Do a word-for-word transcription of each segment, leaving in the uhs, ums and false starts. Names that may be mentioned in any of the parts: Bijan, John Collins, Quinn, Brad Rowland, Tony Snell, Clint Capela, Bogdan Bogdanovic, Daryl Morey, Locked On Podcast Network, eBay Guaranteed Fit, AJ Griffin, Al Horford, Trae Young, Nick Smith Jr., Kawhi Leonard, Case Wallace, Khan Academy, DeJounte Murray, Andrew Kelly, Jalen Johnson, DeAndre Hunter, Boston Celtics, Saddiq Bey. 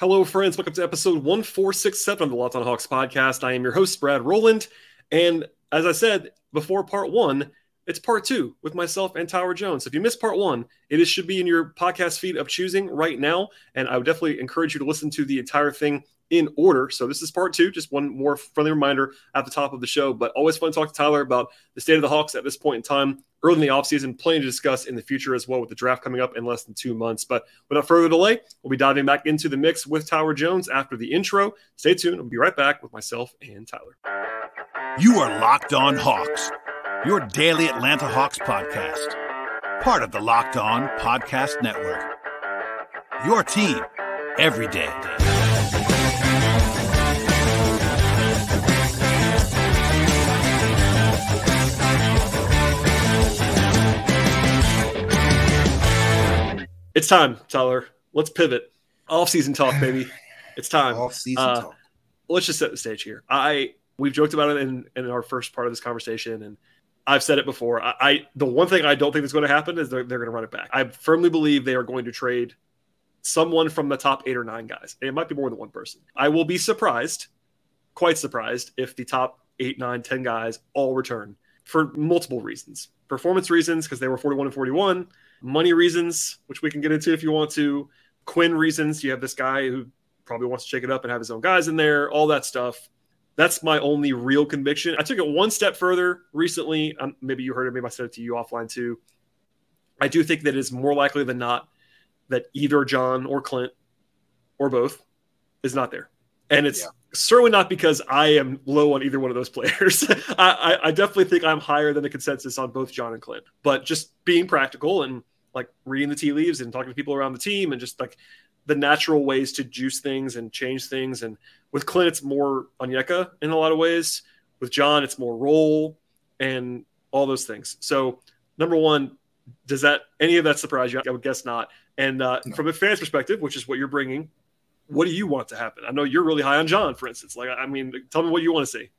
Hello, friends. Welcome to episode one four six seven of the Locked On Hawks podcast. I am your host, Brad Rowland. And as I said before part one, it's part two with myself and Tyler Jones. If you missed part one, it is, should be in your podcast feed of choosing right now. And I would definitely encourage you to listen to the entire thing in order. So this is part two, just one more friendly reminder at the top of the show. But always fun to talk to Tyler about the state of the Hawks at this point in time, early in the offseason, plenty to discuss in the future as well with the draft coming up in less than two months. But without further delay, we'll be diving back into the mix with Tyler Jones after the intro. Stay tuned. We'll be right back with myself and Tyler. You are Locked On Hawks, your daily Atlanta Hawks podcast, part of the Locked On Podcast Network, your team every day. It's time, Tyler. Let's pivot. Off-season talk, baby. It's time. Off-season uh, talk. Let's just set the stage here. I we've joked about it in, in our first part of this conversation, and I've said it before. I, I the one thing I don't think is going to happen is they're, they're going to run it back. I firmly believe they are going to trade someone from the top eight or nine guys. It might be more than one person. I will be surprised, quite surprised, if the top eight, nine, ten guys all return for multiple reasons. Performance reasons, because they were forty-one and forty-one. Money reasons, which we can get into if you want to. Quinn reasons, you have this guy who probably wants to shake it up and have his own guys in there, all that stuff. That's my only real conviction. I took it one step further recently. Um, maybe you heard it, maybe I said it to you offline too. I do think that it is more likely than not that either John or Clint or both is not there. And it's yeah. certainly not because I am low on either one of those players. I, I, I definitely think I'm higher than the consensus on both John and Clint. But just being practical and like reading the tea leaves and talking to people around the team and just like the natural ways to juice things and change things. And with Clint, it's more Onyeka in a lot of ways. With John, it's more role and all those things. So number one, does that, any of that surprise you? I would guess not. And uh, no. From a fan's perspective, which is what you're bringing, what do you want to happen? I know you're really high on John, for instance. Like, I mean, tell me what you want to see.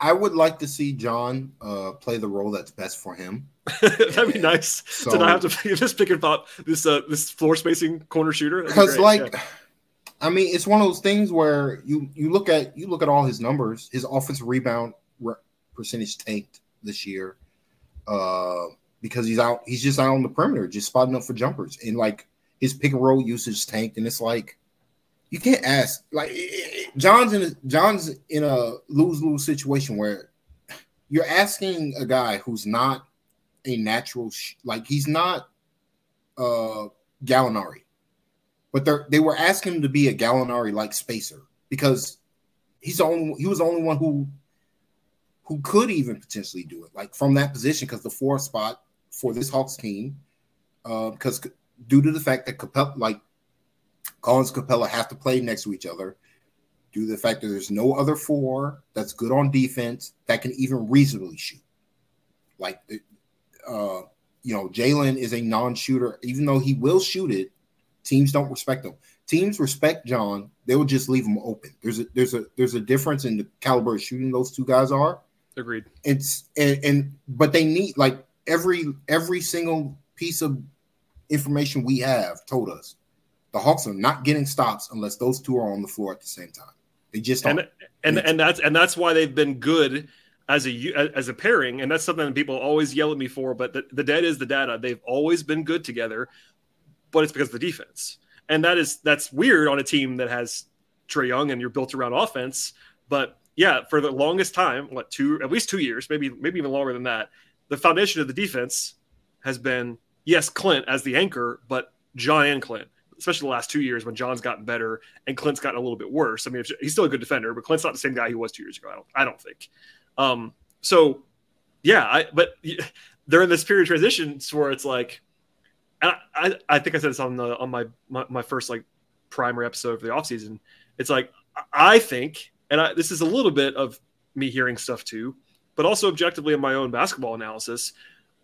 I would like to see John uh, play the role that's best for him. That'd be nice. So, to not have to play this pick and pop, this uh, this floor spacing corner shooter. Because, like, yeah. I mean, it's one of those things where you you look at you look at all his numbers. His offensive rebound re- percentage tanked this year uh, because he's out. He's just out on the perimeter, just spotting up for jumpers, and like his pick and roll usage tanked. And it's like you can't ask. Like John's in a, John's in a lose-lose situation where you're asking a guy who's not a natural, sh- like he's not uh, Gallinari, but they they were asking him to be a Gallinari-like spacer because he's the only he was the only one who who could even potentially do it, like from that position, because the fourth spot for this Hawks team, because uh, due to the fact that Capela, like Collins and Capela have to play next to each other, due to the fact that there's no other four that's good on defense that can even reasonably shoot. Like, uh, you know, Jalen is a non-shooter. Even though he will shoot it, teams don't respect him. Teams respect John. They will just leave him open. There's a there's a there's a difference in the caliber of shooting those two guys are. Agreed. It's and, and but they need like every every single piece of information we have told us. The Hawks are not getting stops unless those two are on the floor at the same time. They just don't. And and, and that's and that's why they've been good as a as a pairing. And that's something that people always yell at me for. But the, the data is the data. They've always been good together, but it's because of the defense. And that is that's weird on a team that has Trae Young and you're built around offense. But yeah, for the longest time, what two at least two years, maybe maybe even longer than that, the foundation of the defense has been yes, Clint as the anchor, but John and Clint. Especially the last two years when John's gotten better and Clint's gotten a little bit worse. I mean, he's still a good defender, but Clint's not the same guy he was two years ago. I don't, I don't think. Um, so, yeah, I, but they're in this period of transitions where it's like, and I, I think I said this on the on my, my my first like primary episode for the offseason. It's like I think, and I, this is a little bit of me hearing stuff too, but also objectively in my own basketball analysis.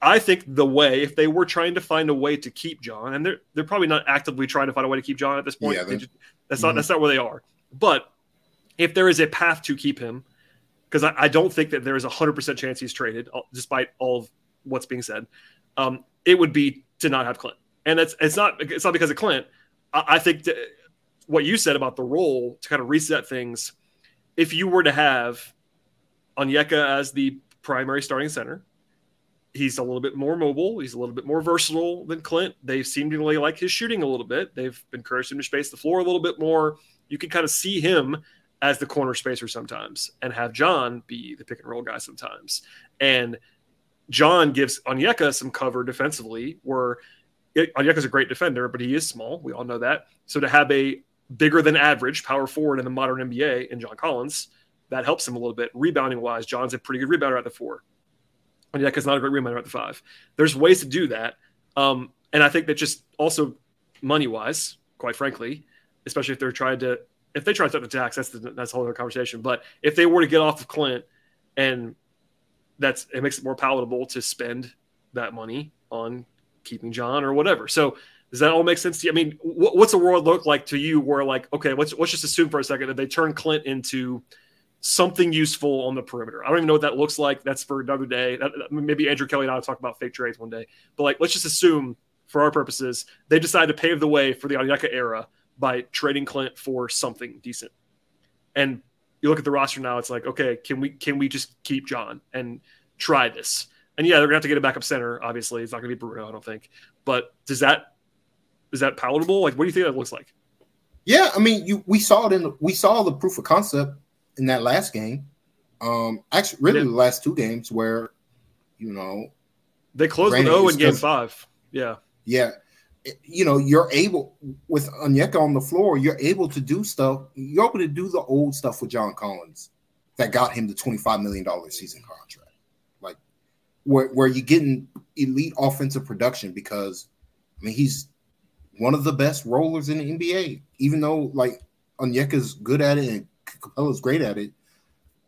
I think the way, if they were trying to find a way to keep John, and they're they're probably not actively trying to find a way to keep John at this point. Yeah, they just, that's mm-hmm. not that's not where they are. But if there is a path to keep him, because I, I don't think that there is a hundred percent chance he's traded, despite all of what's being said, um, it would be to not have Clint. And that's it's not it's not because of Clint. I, I think that what you said about the role to kind of reset things. If you were to have Onyeka as the primary starting center, he's a little bit more mobile. He's a little bit more versatile than Clint. They seem to really like his shooting a little bit. They've encouraged him to space the floor a little bit more. You can kind of see him as the corner spacer sometimes and have John be the pick and roll guy sometimes. And John gives Onyeka some cover defensively, where Onyeka's a great defender, but he is small. We all know that. So to have a bigger than average power forward in the modern N B A in John Collins, that helps him a little bit. Rebounding wise, John's a pretty good rebounder at the four. Onyeka's not a great rebounder at the five. There's ways to do that. Um, and I think that just also money wise, quite frankly, especially if they're trying to, if they try to set the tax, that's the, that's a whole other conversation. But if they were to get off of Clint, and that's, it makes it more palatable to spend that money on keeping John or whatever. So does that all make sense to you? I mean, wh- what's the world look like to you where like, okay, let's, let's just assume for a second that they turn Clint into something useful on the perimeter. I don't even know what that looks like. That's for another day. That, maybe Andrew Kelly and I will talk about fake trades one day, but like, let's just assume for our purposes, they decide to pave the way for the Onyeka era by trading Clint for something decent. And you look at the roster now, it's like, okay, can we can we just keep John and try this? And yeah, they're gonna have to get a backup center, obviously. It's not gonna be Bruno, I don't think. But does that is that palatable? Like, what do you think that looks like? Yeah, I mean, you we saw it in the, we saw the proof of concept in that last game. Um, actually, really yeah. the last two games where, you know, they closed with zero in game five. Yeah, yeah. You know, you're able with Onyeka on the floor, you're able to do stuff. You're able to do the old stuff with John Collins that got him the twenty-five million dollars season contract, like where, where you're getting elite offensive production because, I mean, he's one of the best rollers in the N B A, even though like Onyeka's good at it and Capela's great at it.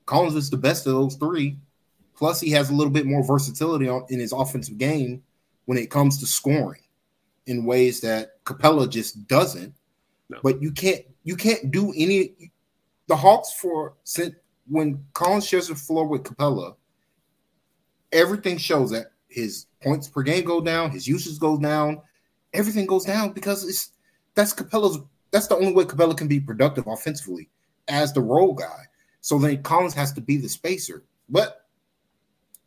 Collins is the best of those three. Plus he has a little bit more versatility on, in his offensive game when it comes to scoring, in ways that Capela just doesn't. No. But you can't you can't do any – the Hawks for – when Collins shares the floor with Capela, everything shows that his points per game go down, his usage goes down, everything goes down because it's that's Capela's – that's the only way Capela can be productive offensively as the role guy. So then Collins has to be the spacer. But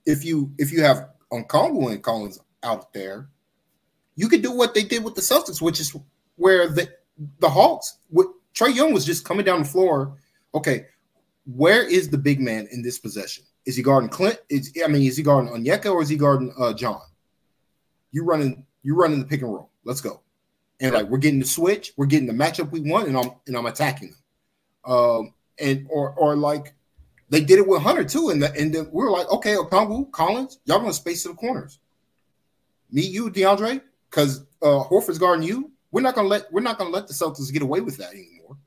if you if you have Okongwu and Collins out there, you could do what they did with the Celtics, which is where the, the Hawks, with, Trae Young was just coming down the floor. Okay, where is the big man in this possession? Is he guarding Clint? Is, I mean, is he guarding Onyeka or is he guarding uh, John? You running, you running the pick and roll. Let's go. And like we're getting the switch, we're getting the matchup we want, and I'm and I'm attacking them. Um, and or or like they did it with Hunter too, and the, and the, we were like, okay, Okongwu, Collins, y'all gonna space to the corners. Me, you, DeAndre. Because uh, Horford's guarding you, we're not gonna let we're not gonna let the Celtics get away with that anymore.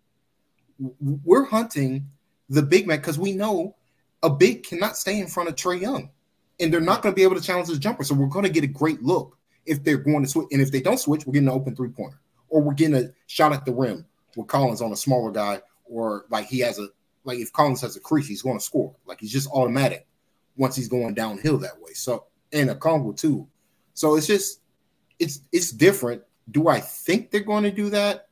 We're hunting the big man because we know a big cannot stay in front of Trae Young, and they're not gonna be able to challenge his jumper. So we're gonna get a great look if they're going to switch, and if they don't switch, we're getting an open three pointer, or we're getting a shot at the rim with Collins on a smaller guy, or like he has a like if Collins has a crease, he's going to score. Like he's just automatic once he's going downhill that way. So and a combo too. So it's just. It's it's different. Do I think they're going to do that?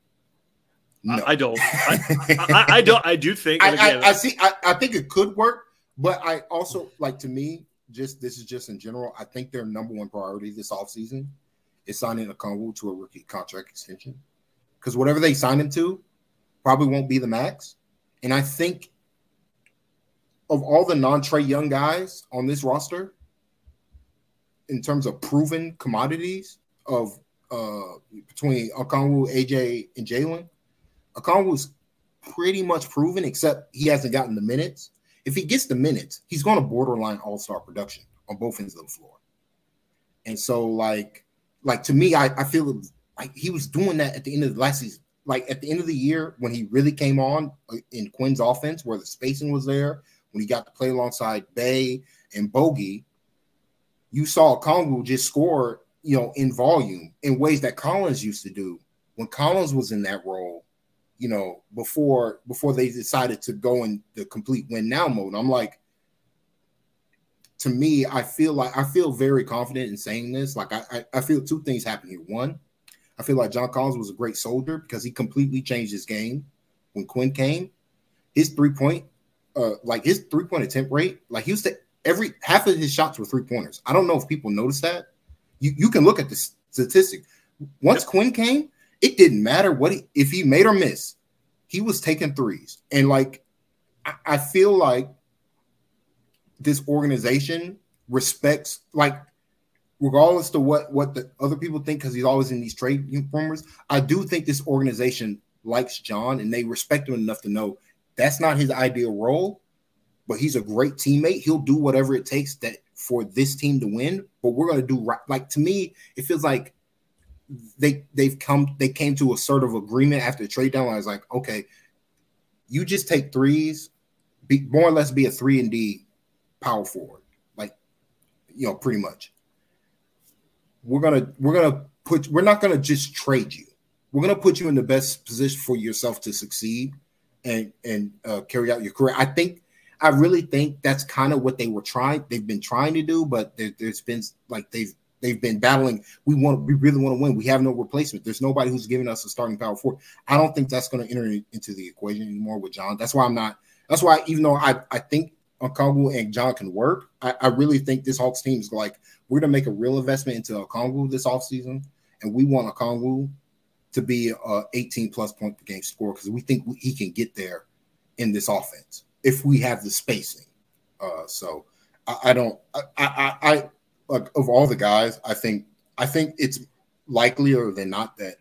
No, I don't. I, I, I don't. I do think. I, again, I, I see. I, I think it could work, but I also like to me. Just this is just in general. I think their number one priority this offseason is signing Okongwu to a rookie contract extension because whatever they sign him to probably won't be the max. And I think of all the non-Trae Young guys on this roster, in terms of proven commodities. Of uh, between Okongwu, A J, and Jalen, Okongwu's pretty much proven, except he hasn't gotten the minutes. If he gets the minutes, he's going to borderline all-star production on both ends of the floor. And so, like, like to me, I, I feel like he was doing that at the end of the last season. Like at the end of the year when he really came on in Quinn's offense, where the spacing was there, when he got to play alongside Bey and Bogey, you saw Okongwu just score. You know, in volume, in ways that Collins used to do when Collins was in that role, you know, before before they decided to go in the complete win now mode. I'm like, to me, I feel like I feel very confident in saying this. Like I, I, I feel two things happening here. One, I feel like John Collins was a great soldier because he completely changed his game when Quinn came. His three-point, uh, like his three-point attempt rate, like he used to every half of his shots were three-pointers. I don't know if people notice that. You you can look at the statistic. Once yep. Quinn came, it didn't matter what he, if he made or missed. He was taking threes. And like I, I feel like this organization respects, like regardless to what, what the other people think, because he's always in these trade rumors, I do think this organization likes John and they respect him enough to know that's not his ideal role, but he's a great teammate. He'll do whatever it takes that for this team to win, but we're going to do right. Like, to me, it feels like they, they've come, they came to a sort of agreement after the trade deadline. I was like, okay, you just take threes, be more or less be a three and D power forward. Like, you know, pretty much we're going to, we're going to put, we're not going to just trade you. We're going to put you in the best position for yourself to succeed and, and uh, carry out your career. I think, I really think that's kind of what they were trying. They've been trying to do, but there, there's been like they've they've been battling. We want, we really want to win. We have no replacement. There's nobody who's giving us a starting power forward. I don't think that's going to enter into the equation anymore with John. That's why I'm not. That's why even though I I think Okongwu and John can work, I, I really think this Hawks team is like, we're going to make a real investment into Okongwu this offseason, and we want Okongwu to be a eighteen plus point per game scorer because we think he can get there in this offense if we have the spacing. Uh, so I, I don't, I, I, I, like of all the guys, I think, I think it's likelier than not that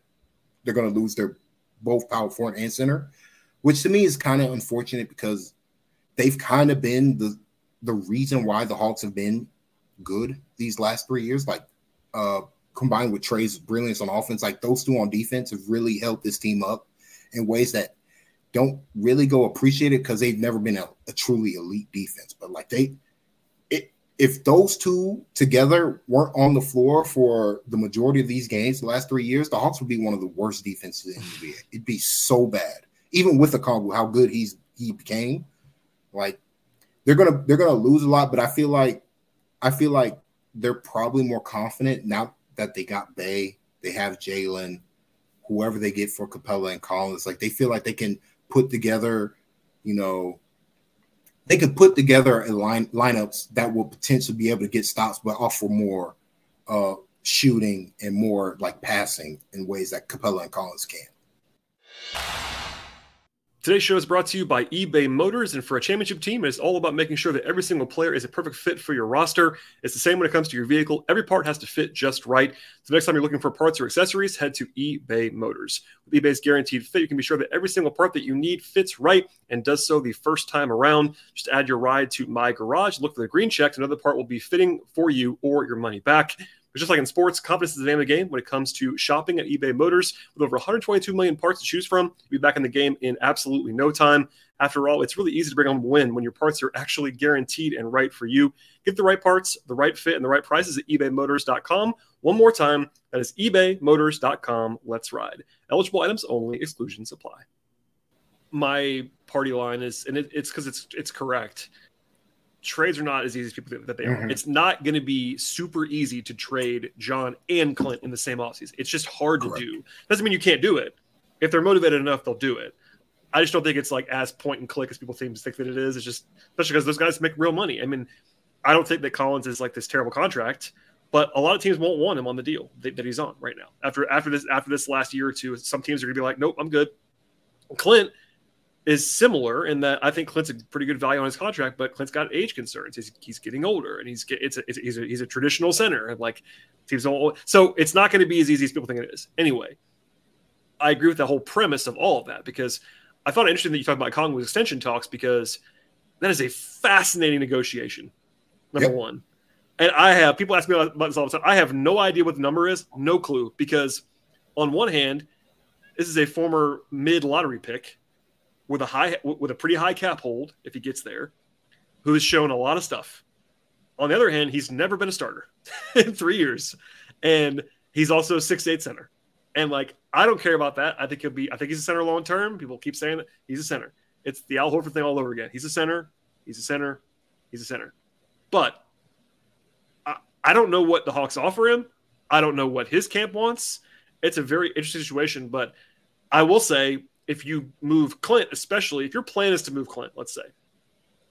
they're going to lose their both power forward and center, which to me is kind of unfortunate because they've kind of been the, the reason why the Hawks have been good these last three years. Like, uh, combined with Trae's brilliance on offense, like those two on defense have really helped this team up in ways that don't really go appreciated because they've never been a, a truly elite defense. But like they, it, if those two together weren't on the floor for the majority of these games the last three years, the Hawks would be one of the worst defenses in the N B A. It'd be so bad, even with Okongwu, how good he's he became. Like they're gonna they're gonna lose a lot, but I feel like I feel like they're probably more confident now that they got Bey, they have Jalen, whoever they get for Capela and Collins. Like they feel like they can put together, you know, they could put together a line lineups that will potentially be able to get stops, but offer more uh, shooting and more like passing in ways that Capela and Collins can. Today's show is brought to you by eBay Motors, and for a championship team, it's all about making sure that every single player is a perfect fit for your roster. It's the same when it comes to your vehicle. Every part has to fit just right. So next time you're looking for parts or accessories, head to eBay Motors. With eBay's guaranteed fit, you can be sure that every single part that you need fits right and does so the first time around. Just add your ride to My Garage, look for the green checks, another part will be fitting for you or your money back. But just like in sports, confidence is the name of the game when it comes to shopping at eBay Motors. With over one hundred twenty-two million parts to choose from, you'll be back in the game in absolutely no time. After all, it's really easy to bring home a win when your parts are actually guaranteed and right for you. Get the right parts, the right fit, and the right prices at ebay motors dot com. One more time, that is ebay motors dot com. Let's ride. Eligible items only. Exclusions apply. My party line is, and it, it's because it's it's correct, trades are not as easy as people think that they are. Mm-hmm. It's not going to be super easy to trade John and Clint in the same offseason. It's just hard Correct. to do. Doesn't mean you can't do it. If they're motivated enough, they'll do it. I just don't think it's like as point and click as people seem to think that it is. It's just, especially because those guys make real money. I mean, I don't think that Collins is like this terrible contract, but a lot of teams won't want him on the deal that he's on right now. After after this after this last year or two, some teams are going to be like, nope, I'm good. Clint is similar in that I think Clint's a pretty good value on his contract, but Clint's got age concerns. He's, he's getting older, and he's it's a, it's a, he's a he's a traditional center, and like teams don't. So it's not going to be as easy as people think it is. Anyway, I agree with the whole premise of all of that because I found it interesting that you talked about Okongwu's extension talks because that is a fascinating negotiation. Number yep. one, and I have people ask me about this all the time. I have no idea what the number is, no clue, because on one hand, this is a former mid lottery pick with a high, with a pretty high cap hold, if he gets there, who has shown a lot of stuff. On the other hand, he's never been a starter in three years, and he's also a six eight center. And like, I don't care about that. I think he'll be. I think he's a center long term. People keep saying that he's a center. It's the Al Horford thing all over again. He's a center. He's a center. He's a center. But I, I don't know what the Hawks offer him. I don't know what his camp wants. it's a very interesting situation. But I will say, if you move Clint, especially if your plan is to move Clint, let's say,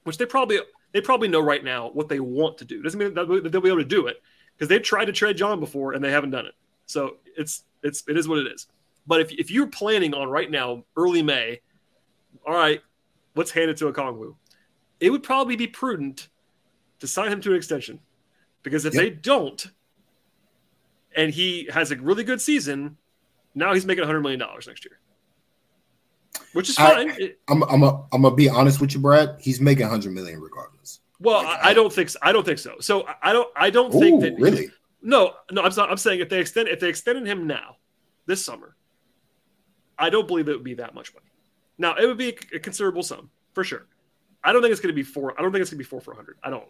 which they probably they probably know right now what they want to do. Doesn't mean that they'll be able to do it, because they've tried to trade John before and they haven't done it. So it's it's it is what it is. But if if you're planning on right now, early May, all right, let's hand it to Okongwu, it would probably be prudent to sign him to an extension. Because if yep. they don't, and he has a really good season, now he's making one hundred million dollars next year, which is fine. I, I'm I'm a, I'm gonna be honest with you, Brad. He's making one hundred million dollars regardless. Well, like, I, I don't think so. I don't think so. So I don't I don't ooh, think that really. No, no. I'm not, I'm saying if they extend if they extended him now, this summer, I don't believe it would be that much money. Now it would be a, a considerable sum for sure. I don't think it's going to be four. I don't think it's going to be four for one hundred. I don't.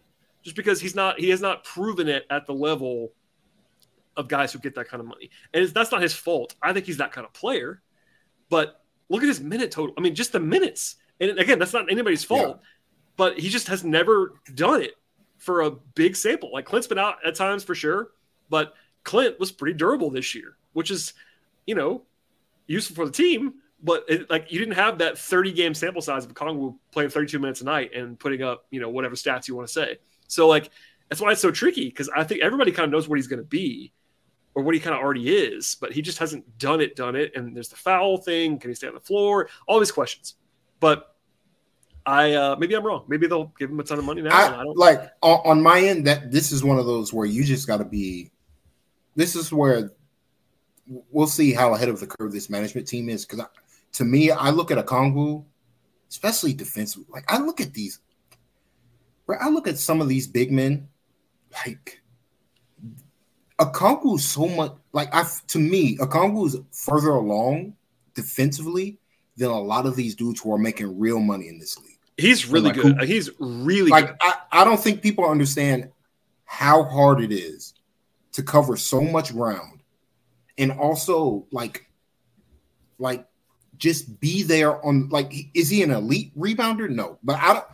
Just because he's not, he has not proven it at the level of guys who get that kind of money. And it's, that's not his fault. I think he's that kind of player. But look at his minute total. I mean, just the minutes. And again, that's not anybody's fault. Yeah. But he just has never done it for a big sample. Like Clint's been out at times for sure. But Clint was pretty durable this year, which is, you know, useful for the team. But it, like you didn't have that thirty-game sample size of Okongwu playing thirty-two minutes a night and putting up, you know, whatever stats you want to say. So, like, that's why it's so tricky, because I think everybody kind of knows what he's going to be or what he kind of already is, but he just hasn't done it, done it. And there's the foul thing. Can he stay on the floor? All these questions. But I uh, maybe I'm wrong. Maybe they'll give him a ton of money now. I, I don't like, on, on my end, that this is one of those where you just got to be – this is where we'll see how ahead of the curve this management team is, because to me, I look at Okongwu, especially defensively. Like, I look at these – I look at some of these big men, like Okongwu so much. Like I, to me, Okongwu is further along defensively than a lot of these dudes who are making real money in this league. He's really like, good. Who, He's really like good. I, I don't think people understand how hard it is to cover so much ground, and also like, like just be there on. Like, is he an elite rebounder? No, but I don't.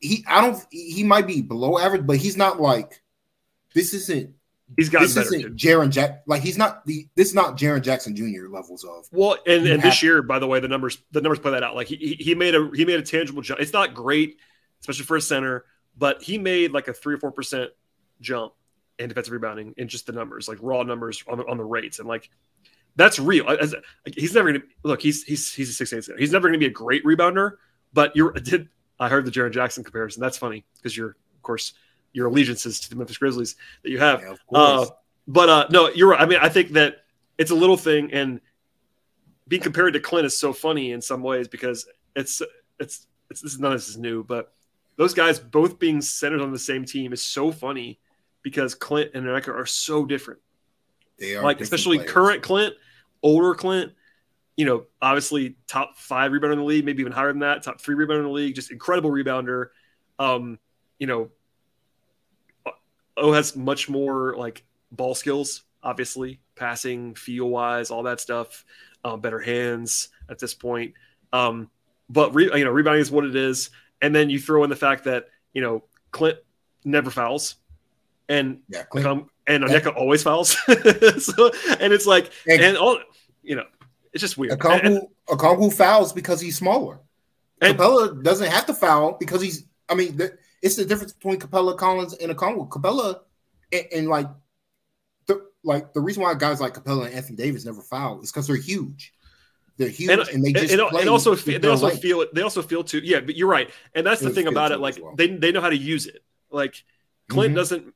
He, I don't. He might be below average, but he's not like this. Isn't he's got this? Isn't Jaren Jack? Like he's not the this is not Jaren Jackson Junior levels of well. And, and this year, by the way, the numbers the numbers play that out. Like he he made a he made a tangible jump. It's not great, especially for a center, but he made like a three or four percent jump in defensive rebounding in just the numbers, like raw numbers on the, on the rates, and like that's real. As, he's never gonna look. He's he's he's a six eight center. He's never gonna be a great rebounder, but you're did. I heard the Jaren Jackson comparison. That's funny because you're, of course, your allegiances to the Memphis Grizzlies that you have. Yeah, uh, but uh, no, you're right. I mean, I think that it's a little thing, and being compared to Clint is so funny in some ways because it's it's it's this is none of this is new, but those guys both being centered on the same team is so funny because Clint and Onyeka are so different. They are like especially players. Current Clint, older Clint. You know, obviously top five rebounder in the league, maybe even higher than that, top three rebounder in the league, just incredible rebounder. Um, you know, O has much more like ball skills, obviously, passing, feel wise, all that stuff, uh, better hands at this point. Um, but, re- you know, rebounding is what it is. And then you throw in the fact that, you know, Clint never fouls. And yeah, um, and Onyeka yeah. always fouls. so, and it's like, yeah. and all, you know, it's just weird. Okongwu, Okongwu fouls because he's smaller. And Capela doesn't have to foul because he's – I mean, the, it's the difference between Capela, Collins, and Okongwu. Capela and, and, like, the like the reason why guys like Capela and Anthony Davis never foul is because they're huge. They're huge, and, and they just and, play. And also, they also length. feel – they also feel too – yeah, but you're right. And that's the thing about it. Like, well. they, they know how to use it. Like, Clint mm-hmm. doesn't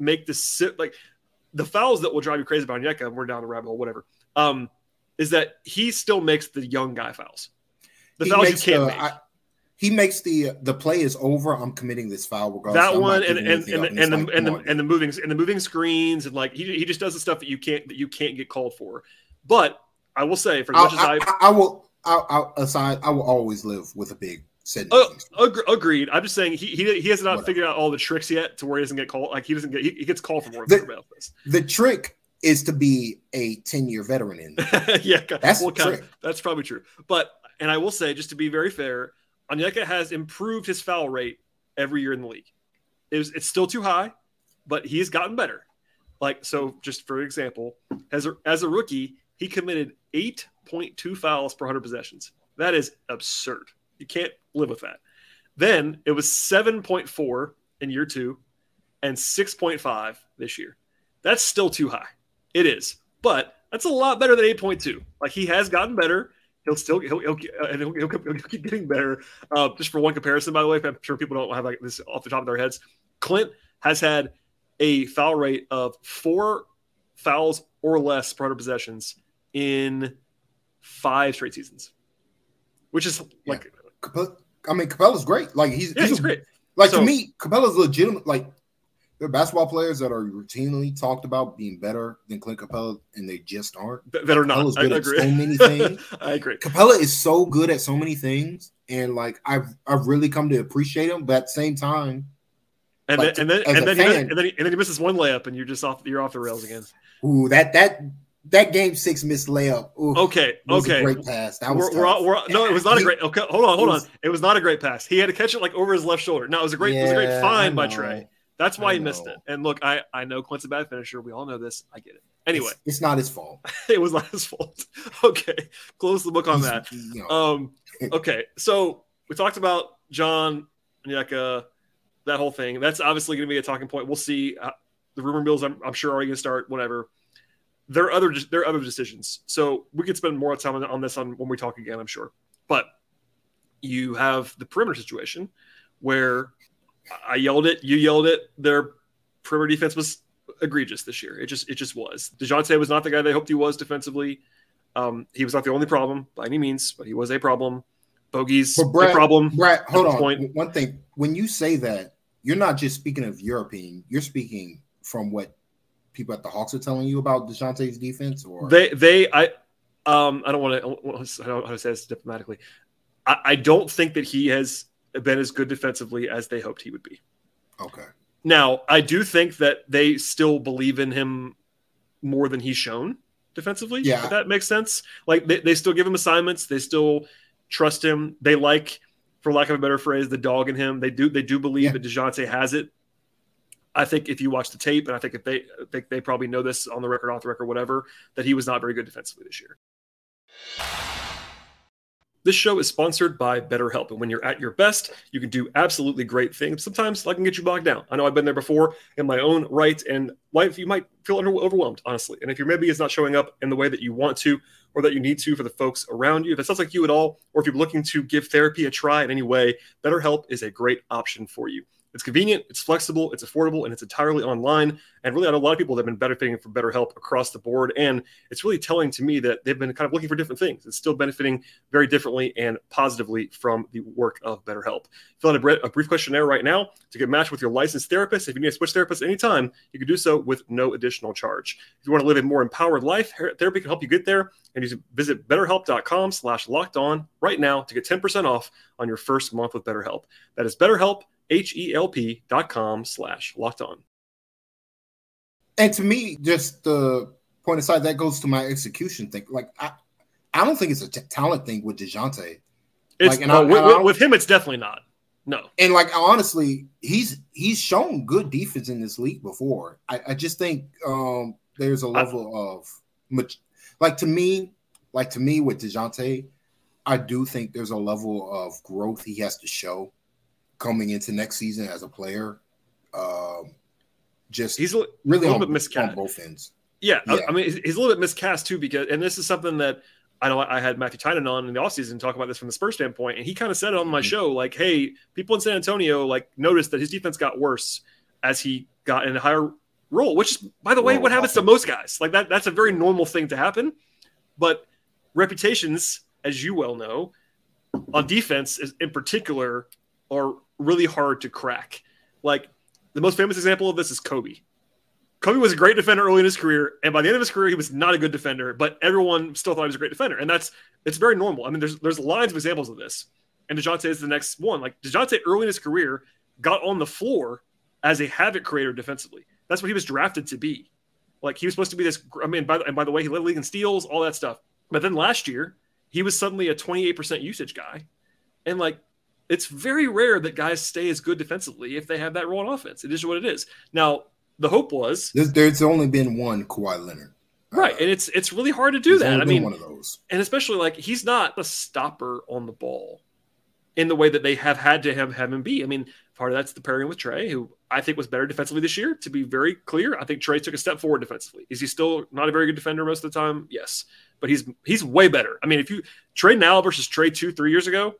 make the – like, the fouls that will drive you crazy about Onyeka, and we're down the rabbit hole, whatever. Um is that he still makes the young guy fouls. The he fouls makes, you can't uh, make. I, he makes the the play is over. I'm committing this foul regardless. That I'm one and and and, and, and, the, like, and the and the moving and the moving screens and like he he just does the stuff that you can't that you can't get called for. But I will say for as much as I I, I will I aside I will always live with a big said. Oh, ag- agreed. I'm just saying he he he has not whatever. figured out all the tricks yet to where he doesn't get called. Like he doesn't get he, he gets called for more than about this. The trick is to be a ten-year veteran in. yeah, that's well, kind of, that's probably true. But and I will say, just to be very fair, Onyeka has improved his foul rate every year in the league. It was, it's still too high, but he's gotten better. Like so, just for example, as a, as a rookie, He committed eight point two fouls per one hundred possessions. That is absurd. You can't live with that. Then it was seven point four in year two and six point five this year. That's still too high. It is. But that's a lot better than eight point two. Like, he has gotten better. He'll still he'll he'll, he'll, he'll, he'll keep getting better. Uh, just for one comparison, by the way, I'm sure people don't have like this off the top of their heads. Clint has had a foul rate of four fouls or less per one hundred possessions in five straight seasons, which is like, yeah. I mean, Capela's great. Like he's, yeah, he's, he's great. Like, so, to me, Capela's legitimate. Like, there are basketball players that are routinely talked about being better than Clint Capela, and they just aren't. That are not. Capela's I good agree. At so many things. I agree. Capela is so good at so many things, and like I've I've really come to appreciate him. But at the same time, and like, then to, and then and then, fan, he, and then he, and then he misses one layup, and you're just off you're off the rails again. Ooh, that that. That game six missed layup. Ooh, okay, was okay. A great pass. That was we're, we're, we're, no, it was not a great. Okay, hold on, hold it was, on. It was not a great pass. He had to catch it like over his left shoulder. No, it was a great. Yeah, it was a great find by Trae. That's why I he know. missed it. And look, I, I know Clint's a bad finisher. We all know this. I get it. Anyway, it's, it's not his fault. It was not his fault. Okay, close the book on that. You know. Um. Okay, so we talked about John Onyeka, that whole thing. That's obviously going to be a talking point. We'll see. Uh, the rumor mills, I'm, I'm sure, are already going to start. Whatever. There are other there are other decisions, so we could spend more time on, on this on when we talk again, I'm sure. But you have the perimeter situation where I yelled it, you yelled it. Their perimeter defense was egregious this year. It just it just was. DeJounte was not the guy they hoped he was defensively. Um, he was not the only problem by any means, but he was a problem. Bogey's a problem. Brad, hold on. Point. One thing: when you say that, you're not just speaking of European. You're speaking from what people at the Hawks are telling you about DeJounte's defense, or they, they, I, um, I don't want to, I don't know how to say this diplomatically. I, I don't think that he has been as good defensively as they hoped he would be. Okay. Now, I do think that they still believe in him more than he's shown defensively. Yeah. If that makes sense. Like, they, they still give him assignments. They still trust him. They like, for lack of a better phrase, the dog in him. They do, they do believe yeah. that DeJounte has it. I think if you watch the tape, and I think if they I think they probably know this on the record, off the record, whatever, that he was not very good defensively this year. This show is sponsored by BetterHelp, and when you're at your best, you can do absolutely great things. Sometimes I can get you bogged down. I know I've been there before in my own right, and life, you might feel overwhelmed, honestly. And if you're maybe it's not showing up in the way that you want to or that you need to for the folks around you, if it sounds like you at all, or if you're looking to give therapy a try in any way, BetterHelp is a great option for you. It's convenient, it's flexible, it's affordable, and it's entirely online. And really, I know a lot of people that have been benefiting from BetterHelp across the board. And it's really telling to me that they've been kind of looking for different things. It's still benefiting very differently and positively from the work of BetterHelp. Fill out a brief questionnaire right now to get matched with your licensed therapist. If you need to switch therapists anytime, you can do so with no additional charge. If you want to live a more empowered life, therapy can help you get there. And you can visit BetterHelp dot com slash locked on right now to get ten percent off on your first month with BetterHelp. That is BetterHelp. H-E-L-P dot com slash locked on. And to me, just the point aside, that goes to my execution thing. Like, I, I don't think it's a t- talent thing with DeJounte. It's, like, and no, I, with, I with him, it's definitely not. No. And, like, honestly, he's he's shown good defense in this league before. I, I just think um, there's a level I, of much, like to me, like to me with DeJounte, I do think there's a level of growth he has to show coming into next season as a player. Um, just he's a, really a little on, bit miscast on both ends. Yeah, yeah. I, I mean, he's a little bit miscast too, because, and this is something that I know I had Matthew Tynan on in the offseason talk about this from the Spurs standpoint, and he kind of said it on my mm-hmm. show, like, hey, people in San Antonio like noticed that his defense got worse as he got in a higher role, which is, by the way, Roll what happens offense. to most guys. Like, that that's a very normal thing to happen. But reputations, as you well know, on defense is, in particular are really hard to crack. Like, the most famous example of this is Kobe. Kobe was a great defender early in his career, and by the end of his career, he was not a good defender, but everyone still thought he was a great defender. And that's, it's very normal. I mean, there's there's lines of examples of this. And DeJounte is the next one. Like, DeJounte early in his career got on the floor as a havoc creator defensively. That's what he was drafted to be. Like, he was supposed to be this, I mean, by the, and by the way, he led the league in steals, all that stuff. But then last year, he was suddenly a twenty-eight percent usage guy. And like, it's very rare that guys stay as good defensively if they have that role on offense. It is what it is. Now, the hope was... There's, there's only been one Kawhi Leonard. Right, and it's it's really hard to do that. I mean, one of those. And especially like he's not a stopper on the ball in the way that they have had to have, have him be. I mean, part of that's the pairing with Trae, who I think was better defensively this year. To be very clear, I think Trae took a step forward defensively. Is he still not a very good defender most of the time? Yes, but he's he's way better. I mean, if you Trae now versus Trae two three years ago,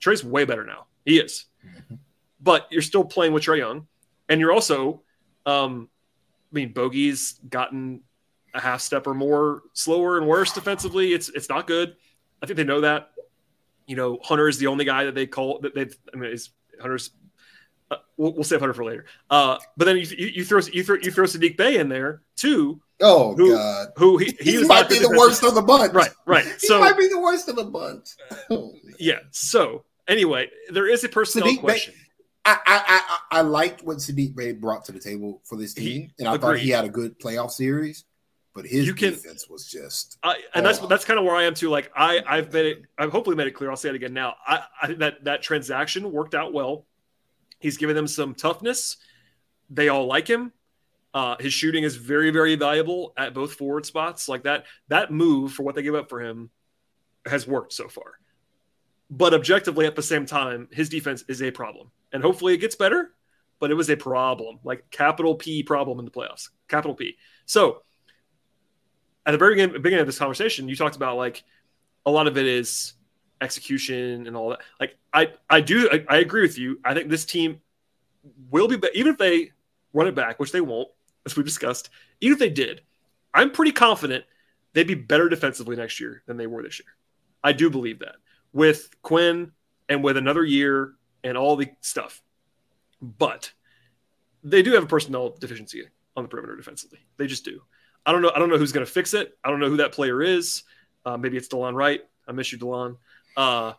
Trae's way better now. He is, mm-hmm. But you're still playing with Trae Young, and you're also, um, I mean, Bogey's gotten a half step or more slower and worse defensively. It's it's not good. I think they know that. You know, Hunter is the only guy that they call that they've. I mean, is Hunter's. Uh, we'll, we'll save Hunter for later. Uh, but then you, you, you throw you throw you throw Saddiq Bey in there too. Oh who, God! Who he he, he might be the worst of the bunch. Right, right. He so, might be the worst of the bunch. Yeah. So anyway, there is a personnel Saddiq question. Bey, I, I I I liked what Saddiq Bey brought to the table for this team, he, and I agreed. thought he had a good playoff series. But his you can, defense was just, I, and that's off. that's kind of where I am too. Like I, I've made it, I've hopefully made it clear. I'll say it again now. I, I think that that transaction worked out well. He's given them some toughness. They all like him. Uh, his shooting is very, very valuable at both forward spots. Like that, that move for what they gave up for him has worked so far. But objectively, at the same time, his defense is a problem, and hopefully it gets better. But it was a problem, like capital P problem in the playoffs, capital P. So. At the very beginning of this conversation, you talked about like a lot of it is execution and all that. Like I, I do, I, I agree with you. I think this team will be, even if they run it back, which they won't, as we discussed, even if they did, I'm pretty confident they'd be better defensively next year than they were this year. I do believe that with Quinn and with another year and all the stuff, but they do have a personnel deficiency on the perimeter defensively. They just do. I don't know. I don't know who's going to fix it. I don't know who that player is. Uh, maybe it's DeLon Wright. I miss you, DeLon. Uh,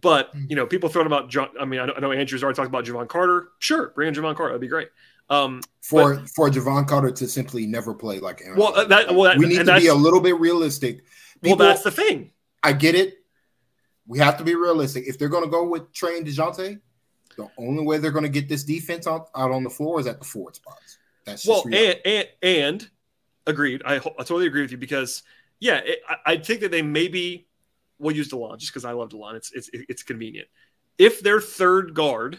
but you know, people throwing about John. I mean, I know, I know Andrew's already talked about Javon Carter. Sure, bring in Javon Carter. That'd be great. Um, for but, for Javon Carter to simply never play like Aaron. Well, uh, that, well that, we need to be a little bit realistic. People, well, that's the thing. I get it. We have to be realistic. If they're going to go with Trae and DeJounte, the only way they're going to get this defense out, out on the floor is at the forward spots. That's just well, reality. and and. and Agreed. I, I totally agree with you because, yeah, it, I, I think that they maybe will use DeLon just because I love DeLon. It's it's it's convenient. If their third guard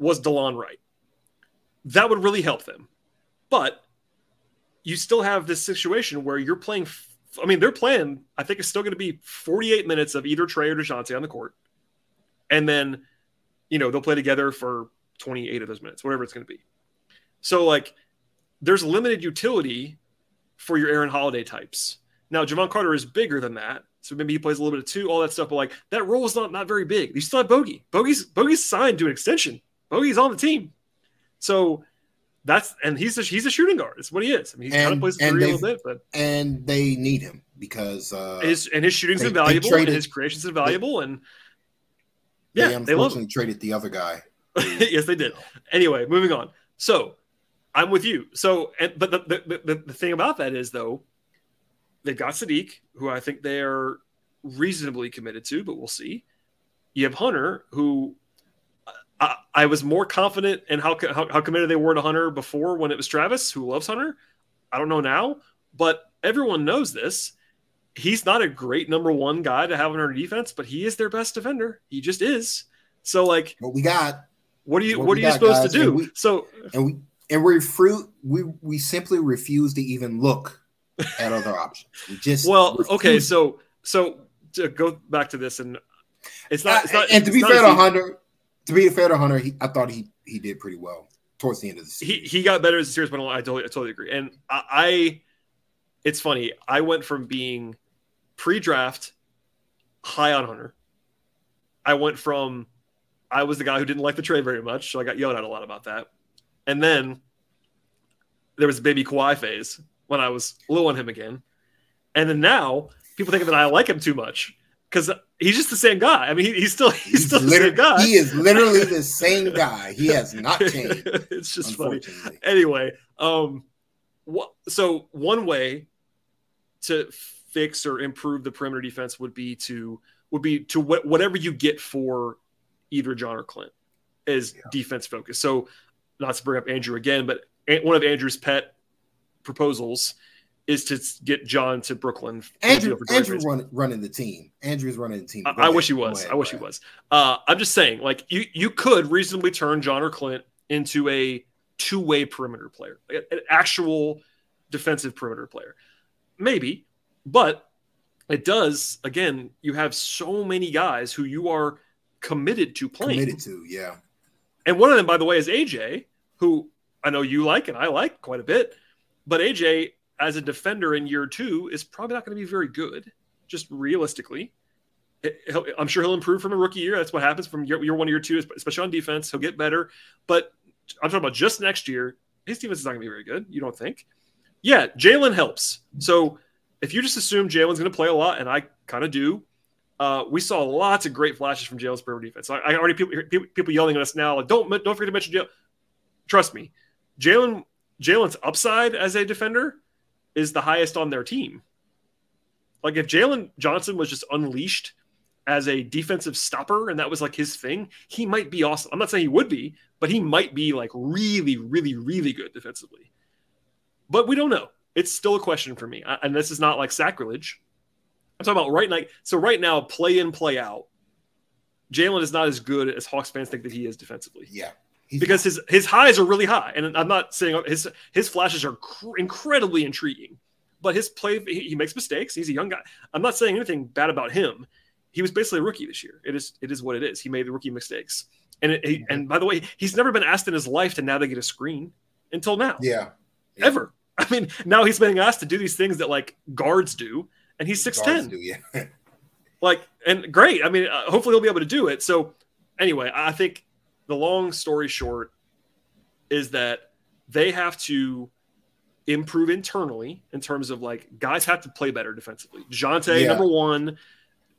was DeLon Wright, that would really help them. But you still have this situation where you're playing. F- I mean, their plan I think is still going to be forty-eight minutes of either Trae or DeJounte on the court, and then you know they'll play together for twenty-eight of those minutes, whatever it's going to be. So like. There's limited utility for your Aaron Holiday types. Now, Javon Carter is bigger than that, so maybe he plays a little bit of two, all that stuff. But like that role is not, not very big. You still have Bogey. Bogey's Bogey's signed to an extension. Bogey's on the team, so that's and he's a, he's a shooting guard. That's what he is. I mean, he kind of plays the three a little bit, but and they need him because uh, his and his shooting's they, invaluable, they traded, and his creation's invaluable, they, and yeah, they unfortunately they traded the other guy. Yes, they did. Anyway, moving on. So. I'm with you. So, and, but the, the the the thing about that is though, they've got Saddiq, who I think they are reasonably committed to, but we'll see. You have Hunter, who I, I was more confident in how, how how committed they were to Hunter before when it was Travis, who loves Hunter. I don't know now, but everyone knows this. He's not a great number one guy to have on our defense, but he is their best defender. He just is. So, like, what we got? What are you? What, what are you got, supposed guys, to do? And we, so, and we. And we we we simply refuse to even look at other options. We just well, refuse. okay. So so to go back to this, and it's not. It's not and to be fair to Hunter, to be fair to Hunter, he, I thought he he did pretty well towards the end of the series. He he got better as the series went along. I totally I totally agree. And I, I it's funny. I went from being pre-draft high on Hunter. I went from I was the guy who didn't like the trade very much, so I got yelled at a lot about that. And then there was baby Kawhi phase when I was low on him again. And then now people think that I like him too much because he's just the same guy. I mean, he, he's still he's, he's still the same guy. He is literally the same guy. He has not changed. It's just funny. Anyway, um, what, so one way to fix or improve the perimeter defense would be to would be to wh- whatever you get for either John or Clint is yeah. defense focused. So. Not to bring up Andrew again, but one of Andrew's pet proposals is to get John to Brooklyn. Andrew, Andrew run, running the team. Andrew's running the team. I, I wish he was. Ahead, I wish he was. Uh, I'm just saying, like, you you could reasonably turn John or Clint into a two-way perimeter player, an actual defensive perimeter player. Maybe, but it does, again, you have so many guys who you are committed to playing. Committed to, yeah. And one of them, by the way, is A J, who I know you like and I like quite a bit, but A J – as a defender in year two is probably not going to be very good. Just realistically, he'll, I'm sure he'll improve from a rookie year. That's what happens from year, year one to year two, especially on defense. He'll get better, but I'm talking about just next year. His defense is not going to be very good. You don't think? Yeah. Jalen helps. So if you just assume Jalen's going to play a lot, and I kind of do, uh, we saw lots of great flashes from Jalen's perimeter defense. I, I already people, people yelling at us now. Like, don't, don't forget to mention Jalen. Trust me, Jalen, Jalen's upside as a defender is the highest on their team. Like, if Jalen Johnson was just unleashed as a defensive stopper and that was like his thing, he might be awesome. I'm not saying he would be, but he might be like really, really, really good defensively. But we don't know. It's still a question for me. I, and this is not like sacrilege. I'm talking about right now. So right now, play in, play out, Jalen is not as good as Hawks fans think that he is defensively. Yeah. Because his, his highs are really high, and I'm not saying his his flashes are cr- incredibly intriguing, but his play, he, he makes mistakes. He's a young guy. I'm not saying anything bad about him. He was basically a rookie this year. It is it is what it is. He made the rookie mistakes, and it, he, and by the way, he's never been asked in his life to navigate a screen until now. Yeah, yeah. Ever. I mean, now he's being asked to do these things that like guards do, and he's six ten. Do, yeah. Like, and great. I mean, uh, hopefully he'll be able to do it. So anyway, I think. The long story short is that they have to improve internally in terms of like guys have to play better defensively. DeJounte, yeah. number one,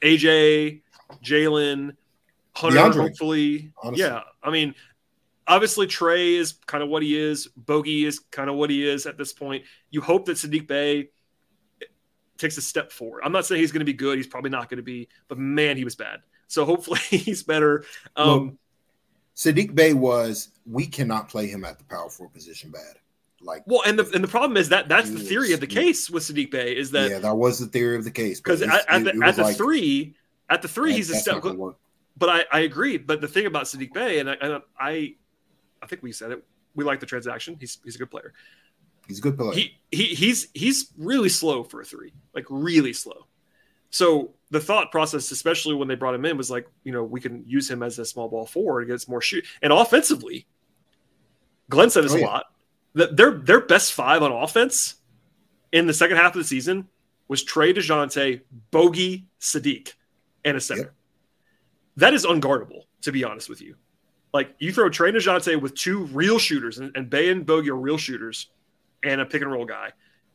A J, Jalen, Hunter, DeAndre, hopefully. Honestly. Yeah. I mean, obviously Trae is kind of what he is. Bogey is kind of what he is at this point. You hope that Saddiq Bey takes a step forward. I'm not saying he's going to be good. He's probably not going to be, but man, he was bad. So hopefully he's better. Um, Look. Saddiq Bey was, we cannot play him at the power forward position bad. Like, well, and the and the problem is that that's the theory was, of the case with Saddiq Bey is that yeah, that was the theory of the case because at, at the at the like, three at the three that, he's a step. But I, I agree. But the thing about Saddiq Bey and I, and I I think we said it. We like the transaction. He's he's a good player. He's a good player. He he he's he's really slow for a three, like really slow. So the thought process, especially when they brought him in, was like, you know, we can use him as a small ball forward, gets more shoot. And offensively, Glenn said this oh, yeah. a lot. That their their best five on offense in the second half of the season was Trae, DeJounte, Bogey, Saddiq, and a center. Yep. That is unguardable, to be honest with you. Like, you throw Trae, DeJounte with two real shooters, and, and Bey and Bogey are real shooters, and a pick and roll guy,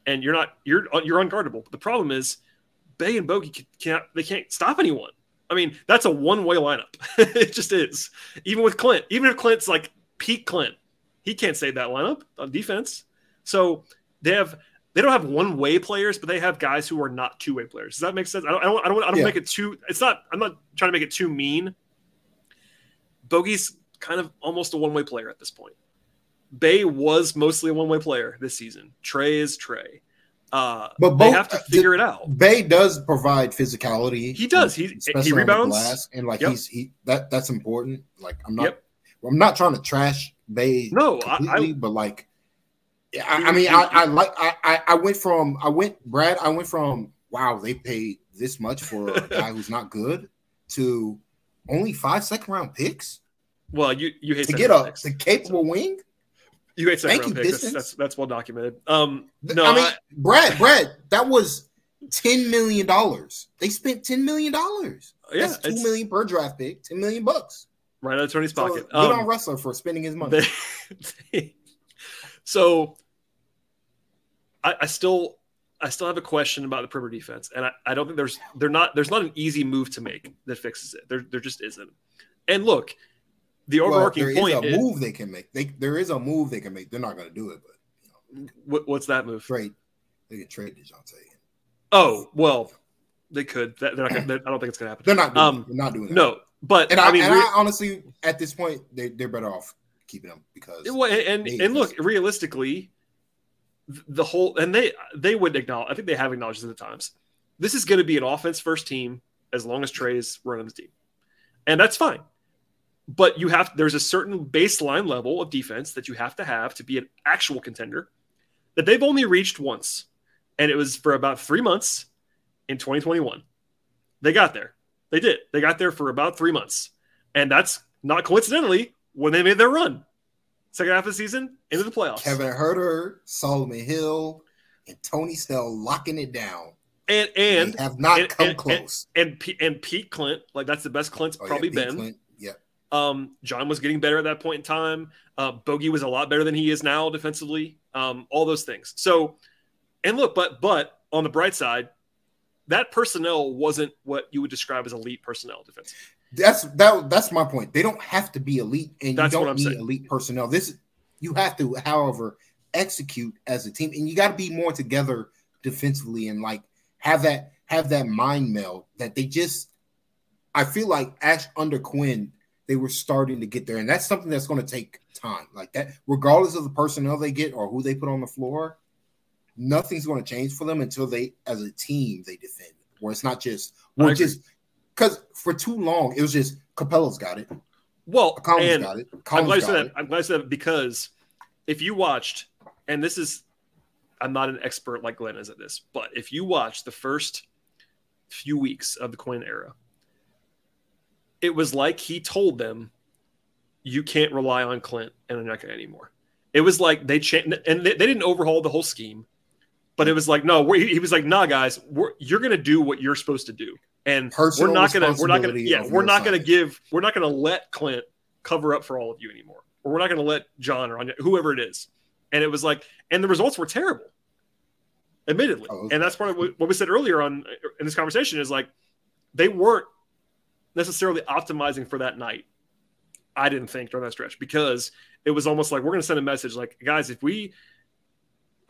and you're not you're you're unguardable. But the problem is, Bey and Bogey can't, they can't stop anyone. I mean, that's a one-way lineup. It just is. Even with Clint, even if Clint's like peak Clint, he can't save that lineup on defense. So they have, they don't have one-way players, but they have guys who are not two-way players. Does that make sense? I don't, I don't, I don't, I don't yeah. make it too, it's not, I'm not trying to make it too mean. Bogey's kind of almost a one-way player at this point. Bey was mostly a one-way player this season. Trae is Trae. Uh, but both, they have to figure it out. Bey does provide physicality. He does. He he rebounds and like yep. he's he that that's important. Like I'm not yep. well, I'm not trying to trash Bey. No, completely, I, I, but like I, I mean I, I like I I went from I went Brad I went from wow they paid this much for a guy who's not good to only five second round picks. Well, you you hate to get a the capable so. wing. You hate second round picks. That's, that's that's well documented. Um, no, I mean, I, Brad, Brad, that was ten million dollars. They spent ten million dollars. Yeah, that's two million per draft pick, ten million bucks. Right out of Tony's so pocket. Good um, on Wrestler for spending his money. They, so, I, I still, I still have a question about the perimeter defense, and I, I don't think there's they're not there's not an easy move to make that fixes it. There there just isn't. And look. The overarching well, there point is a is, move they can make. They there is a move they can make. They're not going to do it, but you know, what, what's that move? Trade. They could trade DeJounte. Oh well, they could. That, they're not gonna, they're, I don't think it's going to happen. They're not. Doing, um, they're not doing that. No, but and I, I mean, and re- I honestly, at this point, they they're better off keeping them because. Well, and and, and look, realistically, the whole, and they they would acknowledge, I think they have acknowledged it at times, this is going to be an offense first team as long as Trae's running the team. And that's fine. But you have, there's a certain baseline level of defense that you have to have to be an actual contender that they've only reached once. And it was for about three months in twenty twenty-one. They got there. They did. They got there for about three months. And that's not coincidentally when they made their run. Second half of the season, into the playoffs. Kevin Huerter, Solomon Hill, and Tony Snell locking it down. And and they have not and, come and, close. And and, and, and Pete Clint, like that's the best Clint's oh, probably yeah, been. Clint. Yeah. Um, John was getting better at that point in time. Uh, Bogey was a lot better than he is now defensively. Um, all those things. So, and look, but but on the bright side, that personnel wasn't what you would describe as elite personnel defensively. That's that. That's my point. They don't have to be elite, and that's you don't need saying. elite personnel. This you have to, however, execute as a team, and you got to be more together defensively, and like have that have that mind meld that they just. I feel like Ash under Quinn, they were starting to get there, and that's something that's going to take time. Like that, regardless of the personnel they get or who they put on the floor, nothing's going to change for them until they, as a team, they defend. Where it's not just we're just. Because for too long, it was just Capela's got it. Well, Collins and got it. Collins I'm glad you said that. I'm glad you said that because if you watched, and this is, I'm not an expert like Glenn is at this, but if you watched the first few weeks of the Quinn era, it was like he told them, you can't rely on Clint and Onyeka anymore. It was like they changed, and they, they didn't overhaul the whole scheme, but it was like, no, we're, he was like, nah, guys, we're, you're going to do what you're supposed to do. And Personal we're not going to, we're not going to, yeah, we're not going to give, we're not going to let Clint cover up for all of you anymore. Or we're not going to let John or whoever it is. And it was like, and the results were terrible, admittedly. Oh, okay. And that's part of what we said earlier on in this conversation is like, they weren't necessarily optimizing for that night. I didn't think during that stretch because it was almost like, we're going to send a message like, guys, if we,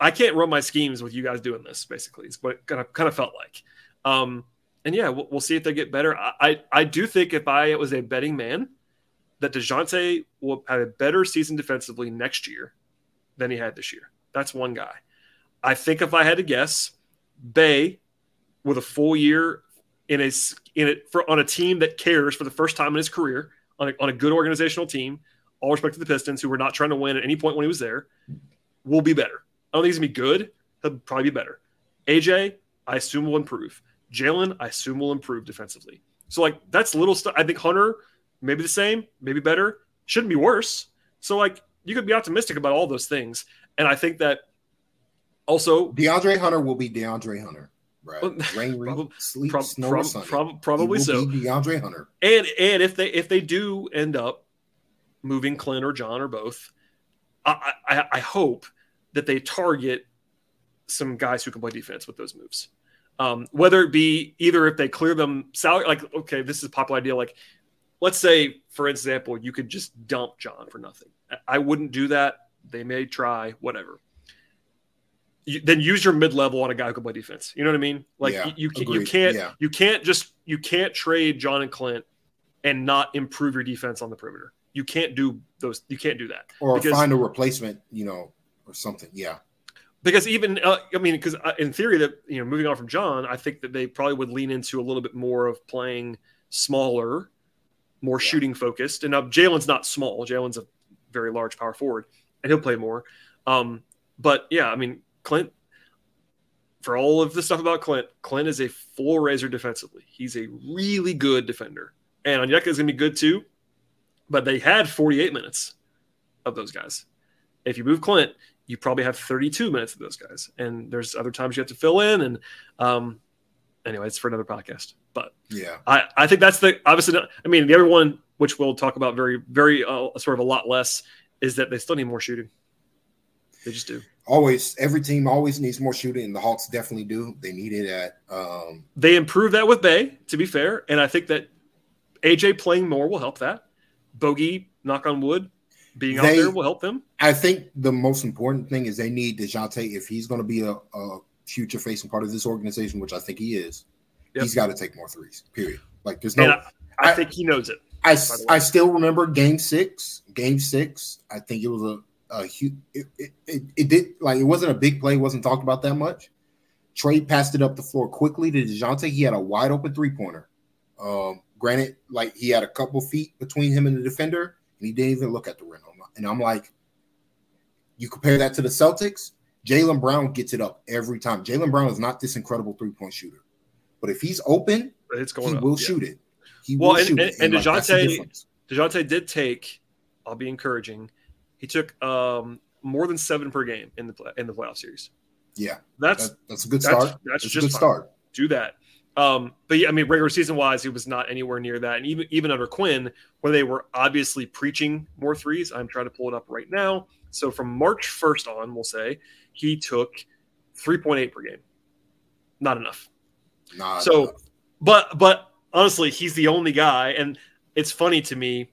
I can't run my schemes with you guys doing this, basically. It's what it kind of, kind of felt like. Um, And yeah, we'll, we'll see if they get better. I, I, I do think if I was a betting man, that DeJounte will have a better season defensively next year than he had this year. That's one guy. I think if I had to guess, Bey with a full year in a in it for on a team that cares for the first time in his career on a, on a good organizational team. All respect to the Pistons, who were not trying to win at any point when he was there, will be better. I don't think he's gonna be good. He'll probably be better. A J, I assume will improve. Jalen, I assume, will improve defensively. So, like, that's little stuff. I think Hunter, maybe the same, maybe better. Shouldn't be worse. So, like, you could be optimistic about all those things. And I think that also... DeAndre Hunter will be DeAndre Hunter, right? Rain, prob- sleep, prob- snow, prob- Sunday. Prob- probably so. DeAndre Hunter. And and if they if they do end up moving Clint or John or both, I, I, I hope that they target some guys who can play defense with those moves. Um, whether it be either if they clear them salary, like, okay, this is a popular idea. Like, let's say, for example, you could just dump John for nothing. I wouldn't do that. They may try, whatever. You, then use your mid-level on a guy who can play defense. You know what I mean? Like yeah, you, you, you can't, yeah. you can't just, you can't trade John and Clint and not improve your defense on the perimeter. You can't do those. You can't do that. Or because, find a replacement, you know, or something. Yeah. Because even, uh, I mean, because in theory that, you know, moving on from John, I think that they probably would lean into a little bit more of playing smaller, more yeah. shooting focused. And now Jalen's not small. Jalen's a very large power forward and he'll play more. Um, but yeah, I mean, Clint, for all of the stuff about Clint, Clint is a floor raiser defensively. He's a really good defender. And Onyeka is going to be good too. But they had forty-eight minutes of those guys. If you move Clint, you probably have thirty-two minutes of those guys. And there's other times you have to fill in. And um, anyway, it's for another podcast. But yeah, I, I think that's the – obviously, not, I mean, the other one, which we'll talk about very, very uh, sort of a lot less, is that they still need more shooting. They just do. Always. Every team always needs more shooting, and the Hawks definitely do. They need it at um... – They improved that with Bey, to be fair. And I think that A J playing more will help that. Bogey, knock on wood. Being out they, there will help them. I think the most important thing is they need DeJounte. If he's going to be a, a future facing part of this organization, which I think he is, yep. he's got to take more threes, period. Like there's no. And I, I, I think he knows it. I, I still remember game six. Game six, I think it was a a huge. It, it, it, it did like it wasn't a big play, wasn't talked about that much. Trae passed it up the floor quickly to DeJounte. He had a wide open three pointer. Um, granted, like he had a couple feet between him and the defender, and he didn't even look at the rim. And I'm like, you compare that to the Celtics, Jaylen Brown gets it up every time. Jaylen Brown is not this incredible three point shooter, but if he's open, it's going he up. will yeah. shoot it. He well, will and, shoot and, it. And, and like, DeJounte, DeJounte did take. I'll be encouraging. He took um, more than seven per game in the play, in the playoff series. Yeah, that's that, that's a good start. That's, that's, that's just a good fine. start. Do that. Um, but yeah, I mean, regular season wise, he was not anywhere near that. And even even under Quinn, where they were obviously preaching more threes. I'm trying to pull it up right now. So from March first on, we'll say he took three point eight per game. Not enough. Not so, enough. but but honestly, he's the only guy, and it's funny to me.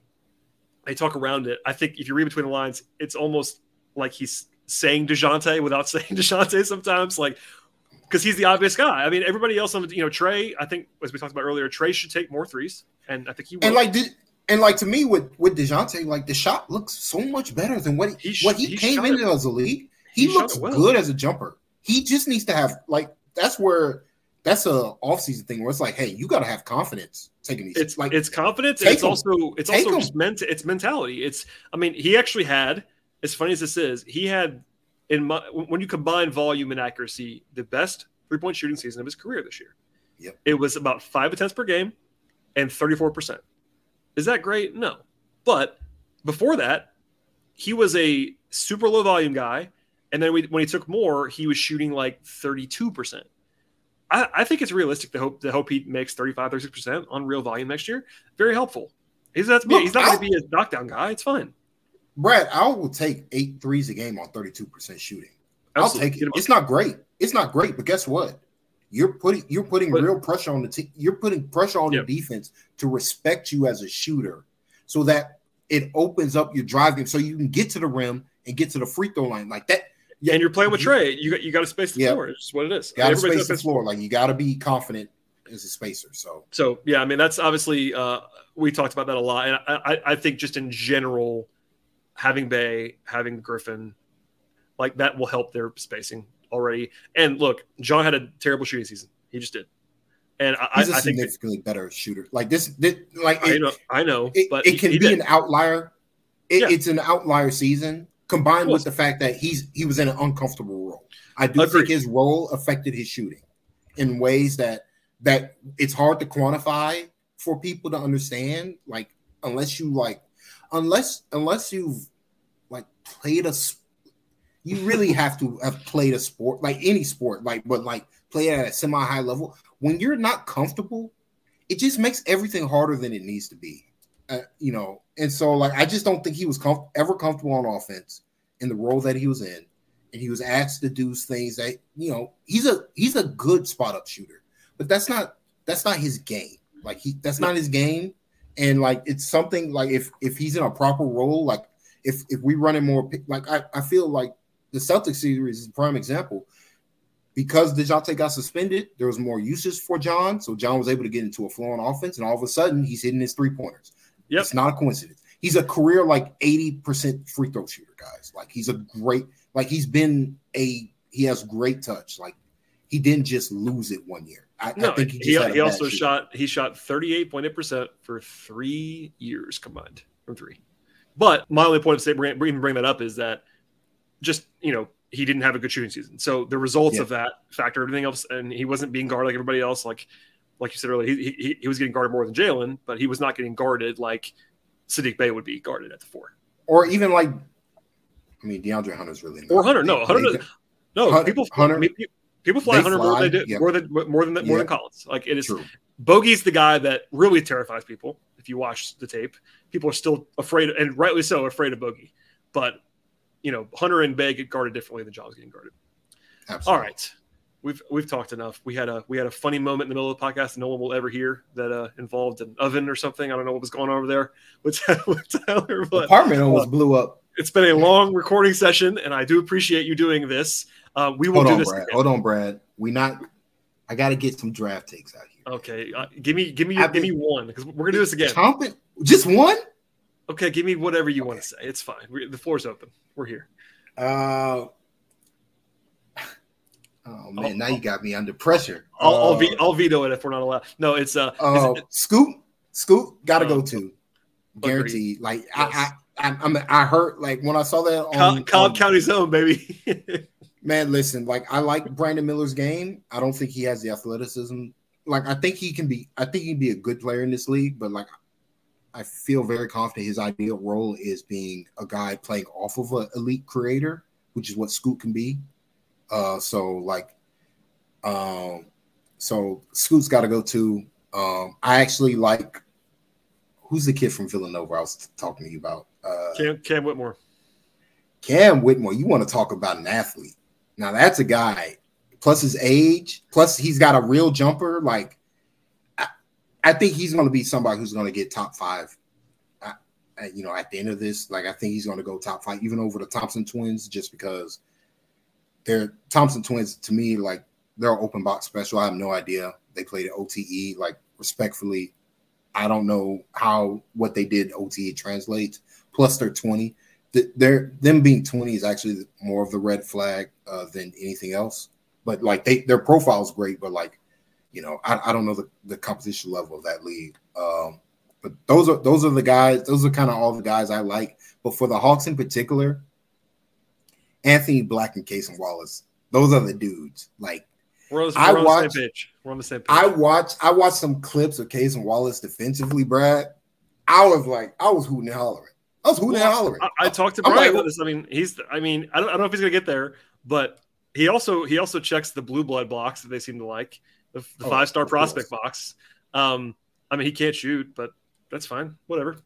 They talk around it. I think if you read between the lines, it's almost like he's saying DeJounte without saying DeJounte sometimes, like because he's the obvious guy. I mean, everybody else, you know, Trae. I think as we talked about earlier, Trae should take more threes, and I think he will. And like, and like to me with with DeJounte, like the shot looks so much better than what he, he sh- what he, he came into as a league. He, he looks well. good as a jumper. He just needs to have like that's where that's a offseason thing where it's like, hey, you got to have confidence. Taking these, it's like it's confidence. And it's them. also it's take also just ment- it's mentality. It's I mean, he actually had, as funny as this is, he had in my, when you combine volume and accuracy, the best three point shooting season of his career this year. Yep. It was about five attempts per game and thirty-four percent. Is that great? No. But before that, he was a super low volume guy, and then we, when he took more, he was shooting like thirty-two percent. I, I think it's realistic to hope to hope he makes thirty-five, thirty-six percent on real volume next year. Very helpful. He's not, Look, he's not going to be a knockdown guy. It's fine. Brad, I will take eight threes a game on thirty-two percent shooting. Absolutely. I'll take it. It's not great. It's not great, but guess what? You're putting you're putting but, real pressure on the team. You're putting pressure on yeah. the defense to respect you as a shooter, so that it opens up your drive game, so you can get to the rim and get to the free throw line like that. Yeah, and you're playing with Trae. You got you got to space the yeah. floor. It's just what it is. Got to space the floor. Like you got to be confident as a spacer. So so yeah, I mean that's obviously uh, we talked about that a lot, and I, I I think just in general, having Bey, having Griffin, like that will help their spacing already. And look, John had a terrible shooting season. He just did, and I, He's a I think significantly that, better shooter. Like this, this like it, I know, I know, it, but it he, can he be did. an outlier. It, yeah. It's an outlier season. Combined with the fact that he's he was in an uncomfortable role. I do Agreed. think his role affected his shooting in ways that that it's hard to quantify for people to understand. Like unless you like, unless unless you've like played a, you really have to have played a sport like any sport like but like play at a semi high level. When you're not comfortable, it just makes everything harder than it needs to be. Uh, you know, and so like I just don't think he was comf- ever comfortable on offense in the role that he was in, and he was asked to do things that you know he's a he's a good spot up shooter, but that's not that's not his game. Like he that's not his game, and like it's something like if if he's in a proper role, like if if we run in more like I I feel like the Celtics series is a prime example because DeJounte got suspended. There was more uses for John, so John was able to get into a flowing offense, and all of a sudden he's hitting his three pointers. Yep. It's not a coincidence. He's a career like eighty percent free throw shooter, guys. Like he's a great, like he's been a he has great touch. Like he didn't just lose it one year. I, no, I think he, just he, had a he also shooter. shot he shot thirty-eight point eight percent for three years combined from three. But my only point of saying bring bring that up is that just you know he didn't have a good shooting season, so the results yeah. of that factor everything else, and he wasn't being guarded like everybody else, like. Like you said earlier, he, he he was getting guarded more than Jalen, but he was not getting guarded like Saddiq Bey would be guarded at the four, or even like I mean DeAndre Hunter's really or Hunter. No, Hunter. No, Hunter, people Hunter, people fly Hunter fly, more than they do yep. more than more than more yep. than Collins. Like it is. True. Bogey's the guy that really terrifies people. If you watch the tape, people are still afraid, and rightly so, afraid of Bogey. But you know, Hunter and Bey get guarded differently than John's getting guarded. Absolutely. All right. We've we've talked enough. We had a we had a funny moment in the middle of the podcast that no one will ever hear that uh, involved an oven or something. I don't know what was going on over there with Tyler. But, the apartment almost uh, blew up. It's been a long recording session, and I do appreciate you doing this. Uh, we will Hold do on, this. Brad. Hold on, Brad. We not. I got to get some draft takes out here. Okay, uh, give me give me I've give been, me one because we're gonna do this again. Chomping, just one. Okay, give me whatever you okay. want to say. It's fine. We're, the floor's open. We're here. Uh, oh, man, I'll, now you got me under pressure. I'll, uh, I'll, ve- I'll veto it if we're not allowed. No, it's uh, – uh, it, Scoot, Scoot, got to um, go to. Guaranteed. Like, yes. I, I, I, I'm, I heard – like, when I saw that on – Cobb County's home, baby. Man, listen, like, I like Brandon Miller's game. I don't think he has the athleticism. Like, I think he can be – I think he'd be a good player in this league, but, like, I feel very confident his ideal role is being a guy playing off of an elite creator, which is what Scoot can be. Uh, so like, um, so Scoot's got to go to. Um, I actually like who's the kid from Villanova I was talking to you about. Uh, Cam, Cam Whitmore. Cam Whitmore. You want to talk about an athlete? Now that's a guy. Plus his age. Plus he's got a real jumper. Like. I think he's going to be somebody who's going to get top five, I, I, you know, at the end of this. Like, I think he's going to go top five, even over the Thompson twins, just because they're Thompson twins to me, like they're an open box special. I have no idea. They played at O T E, like respectfully. I don't know how, what they did O T E translates. Plus they're twenty. They're them being twenty is actually more of the red flag uh, than anything else. But like they, their profile is great, but like, you know, I, I don't know the, the competition level of that league. Um, but those are those are the guys. Those are kind of all the guys I like. But for the Hawks in particular, Anthony Black and Case Wallace, those are the dudes. Like we're on, I we're watched, on the same page. We're on the same page. I watched, I watched some clips of Case Wallace defensively, Brad. I was like, I was hooting and hollering. I was hooting well, and hollering. I, I talked to Brad like, about this. I mean, he's I mean, I don't, I don't know if he's going to get there, but he also he also checks the blue blood box that they seem to like. The, the oh, five-star prospect course. box. Um, I mean, he can't shoot, but that's fine. Whatever.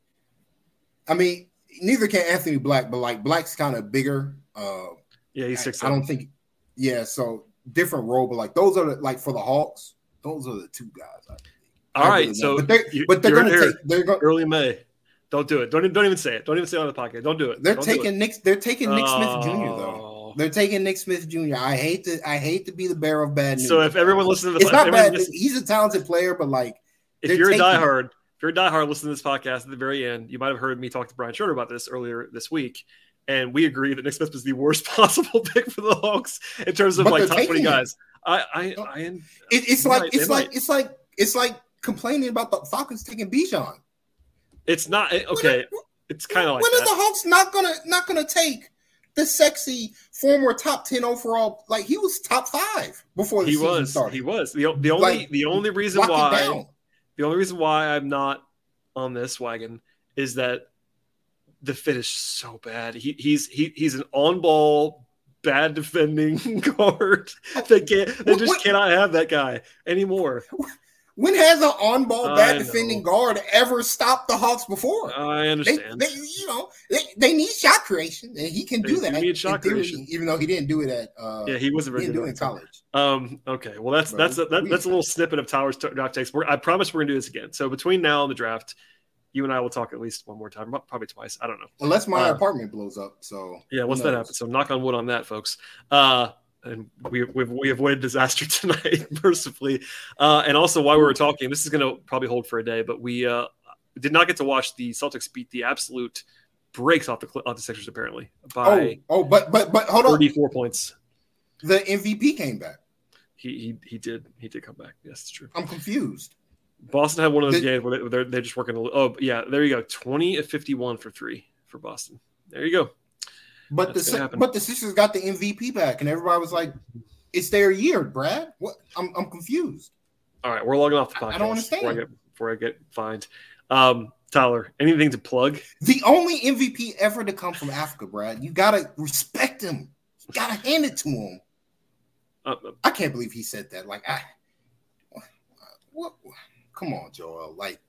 I mean, neither can Anthony Black, but like Black's kind of bigger. Uh, yeah, he's six. I, I don't think. Yeah, so different role, but like those are the, like for the Hawks, those are the two guys. I think. All I right, really so but they're, you, but they're going to take they're going early May. Don't do it. Don't don't even say it. Don't even say it on the podcast. Don't do it. They're don't taking it. Nick. They're taking Nick Smith Junior though. They're taking Nick Smith Junior I hate to I hate to be the bearer of bad news. So if everyone listens to the podcast, it's not bad. Listens, he's a talented player, but like if you're taking, a diehard, if you're a diehard, listen to this podcast at the very end. You might have heard me talk to Brian Schroeder about this earlier this week, and we agree that Nick Smith was the worst possible pick for the Hawks in terms of like top twenty guys. I, I, I am, it, it's like might, it's like might. it's like it's like complaining about the Falcons taking Bijan. It's not okay. When, it's kind of like when that. Are the Hawks not gonna not gonna take? The sexy former top ten overall, like he was top five before the he season was, started. He was the the only like, the only reason why the only reason why I'm not on this wagon is that the fit is so bad. He he's he, he's an on ball bad defending guard. They can't they just what? cannot have that guy anymore. When has an on ball bad defending guard ever stopped the Hawks before? I understand. They, they, you know, they, they need shot creation, and he can they do that. Need shot theory, creation, even though he didn't do it at uh, yeah, he wasn't very he didn't good do it in college. Um, okay, well that's Bro, that's a, that, that's a little snippet of Tyler's draft takes. I promise we're gonna do this again. So between now and the draft, you and I will talk at least one more time, probably twice. I don't know. Unless my uh, apartment blows up. So yeah, once that happens, so knock on wood on that, folks. Uh, And we we we avoided disaster tonight, mercifully. Uh, and also, while we were talking, this is going to probably hold for a day, but we uh, did not get to watch the Celtics beat the absolute breaks off the off the Sixers. Apparently, by oh, oh but but but hold on, thirty-four points. The M V P came back. He he he did he did come back. Yes, it's true. I'm confused. Boston had one of those the, games where they're they're just working. A little, oh yeah, there you go. Twenty of fifty-one for three for Boston. There you go. But That's the but the Sixers got the M V P back, and everybody was like, "It's their year, Brad." What? I'm I'm confused. All right, we're logging off the podcast. I, I don't understand before I get, before I get fined. Um, Tyler, anything to plug? The only M V P ever to come from Africa, Brad. You gotta respect him. You gotta hand it to him. Uh, I can't believe he said that. Like, I what? Come on, Joel. Like,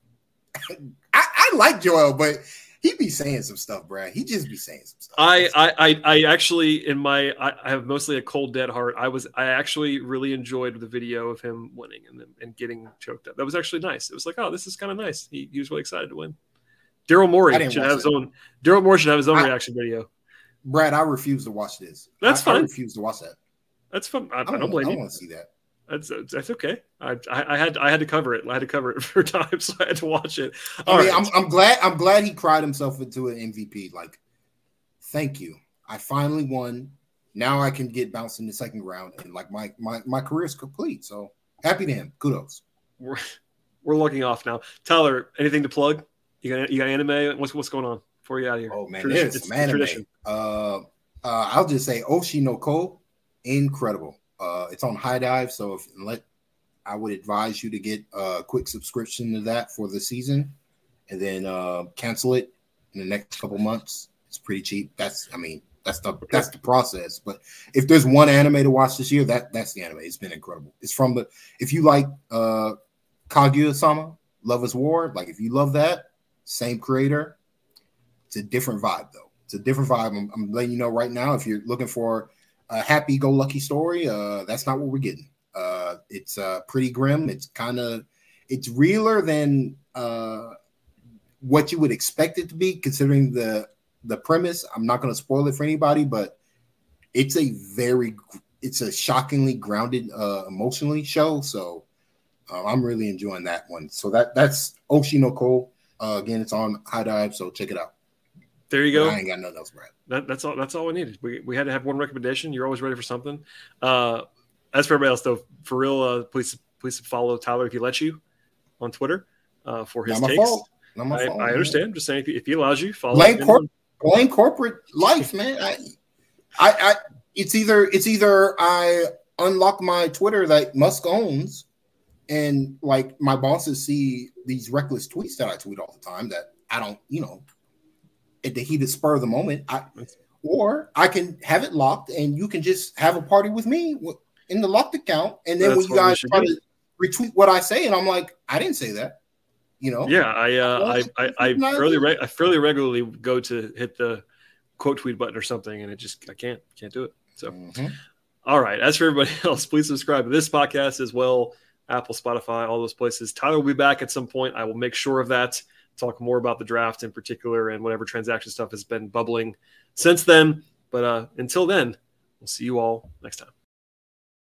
I, I like Joel, but. He be saying some stuff, Brad. He just be saying some stuff. I, I, I actually, in my, I, I have mostly a cold, dead heart. I was, I actually really enjoyed the video of him winning and and getting choked up. That was actually nice. It was like, oh, this is kind of nice. He, he was really excited to win. Daryl Morey should have his own. Daryl Morey should have his own I, reaction video. Brad, I refuse to watch this. That's I, fine. I refuse to watch that. That's fun. I, I, don't, I don't blame I don't you. I want to see that. That's, that's okay. I, I had I had to cover it. I had to cover it for time, so I had to watch it. All I mean, right. I'm, I'm glad. I'm glad he cried himself into an M V P. Like, thank you. I finally won. Now I can get bounced in the second round, and like my my my career is complete. So happy to him. Kudos. We're we're looking off now. Tyler, anything to plug? You got you got anime? What's what's going on before you out of here? Oh man, tradition. It's, it's anime. Tradition. Uh, uh, I'll just say Oshi no Ko, incredible. Uh, it's on High Dive, so if let I would advise you to get a quick subscription to that for the season, and then uh, cancel it in the next couple months. It's pretty cheap. That's I mean. That's the that's the process. But if there's one anime to watch this year, that that's the anime. It's been incredible. It's from the if you like uh, Kaguya-sama, Love is War. Like if you love that, same creator. It's a different vibe though. It's a different vibe. I'm, I'm letting you know right now. If you're looking for a happy-go-lucky story, uh, that's not what we're getting. Uh, it's uh, pretty grim. It's kind of it's realer than uh, what you would expect it to be, considering the. The premise, I'm not going to spoil it for anybody, but it's a very, it's a shockingly grounded uh, emotionally show. So uh, I'm really enjoying that one. So that that's Oshi no Ko. Uh, again, it's on High Dive, so check it out. There you go. I ain't got nothing else, Brad. That, that's all. That's all we needed. We we had to have one recommendation. You're always ready for something. Uh, as for everybody else, though, for real, uh, please please follow Tyler if he lets you on Twitter uh, for his not takes. My fault. Not my I, fault, I understand. I'm just saying if he, if he allows you, follow. Blame corporate life, man. I, I, I, it's either it's either I unlock my Twitter that Musk owns, and like my bosses see these reckless tweets that I tweet all the time that I don't, you know, at the heat of spur of the moment. I, or I can have it locked, and you can just have a party with me in the locked account, and then That's when you guys try do. to retweet what I say, and I'm like, I didn't say that. You know? Yeah, I, uh, I, I, I fairly, re- I fairly regularly go to hit the quote tweet button or something, and it just I can't, can't do it. So, mm-hmm. All right. As for everybody else, please subscribe to this podcast as well, Apple, Spotify, all those places. Tyler will be back at some point. I will make sure of that. Talk more about the draft in particular and whatever transaction stuff has been bubbling since then. But uh, until then, we'll see you all next time.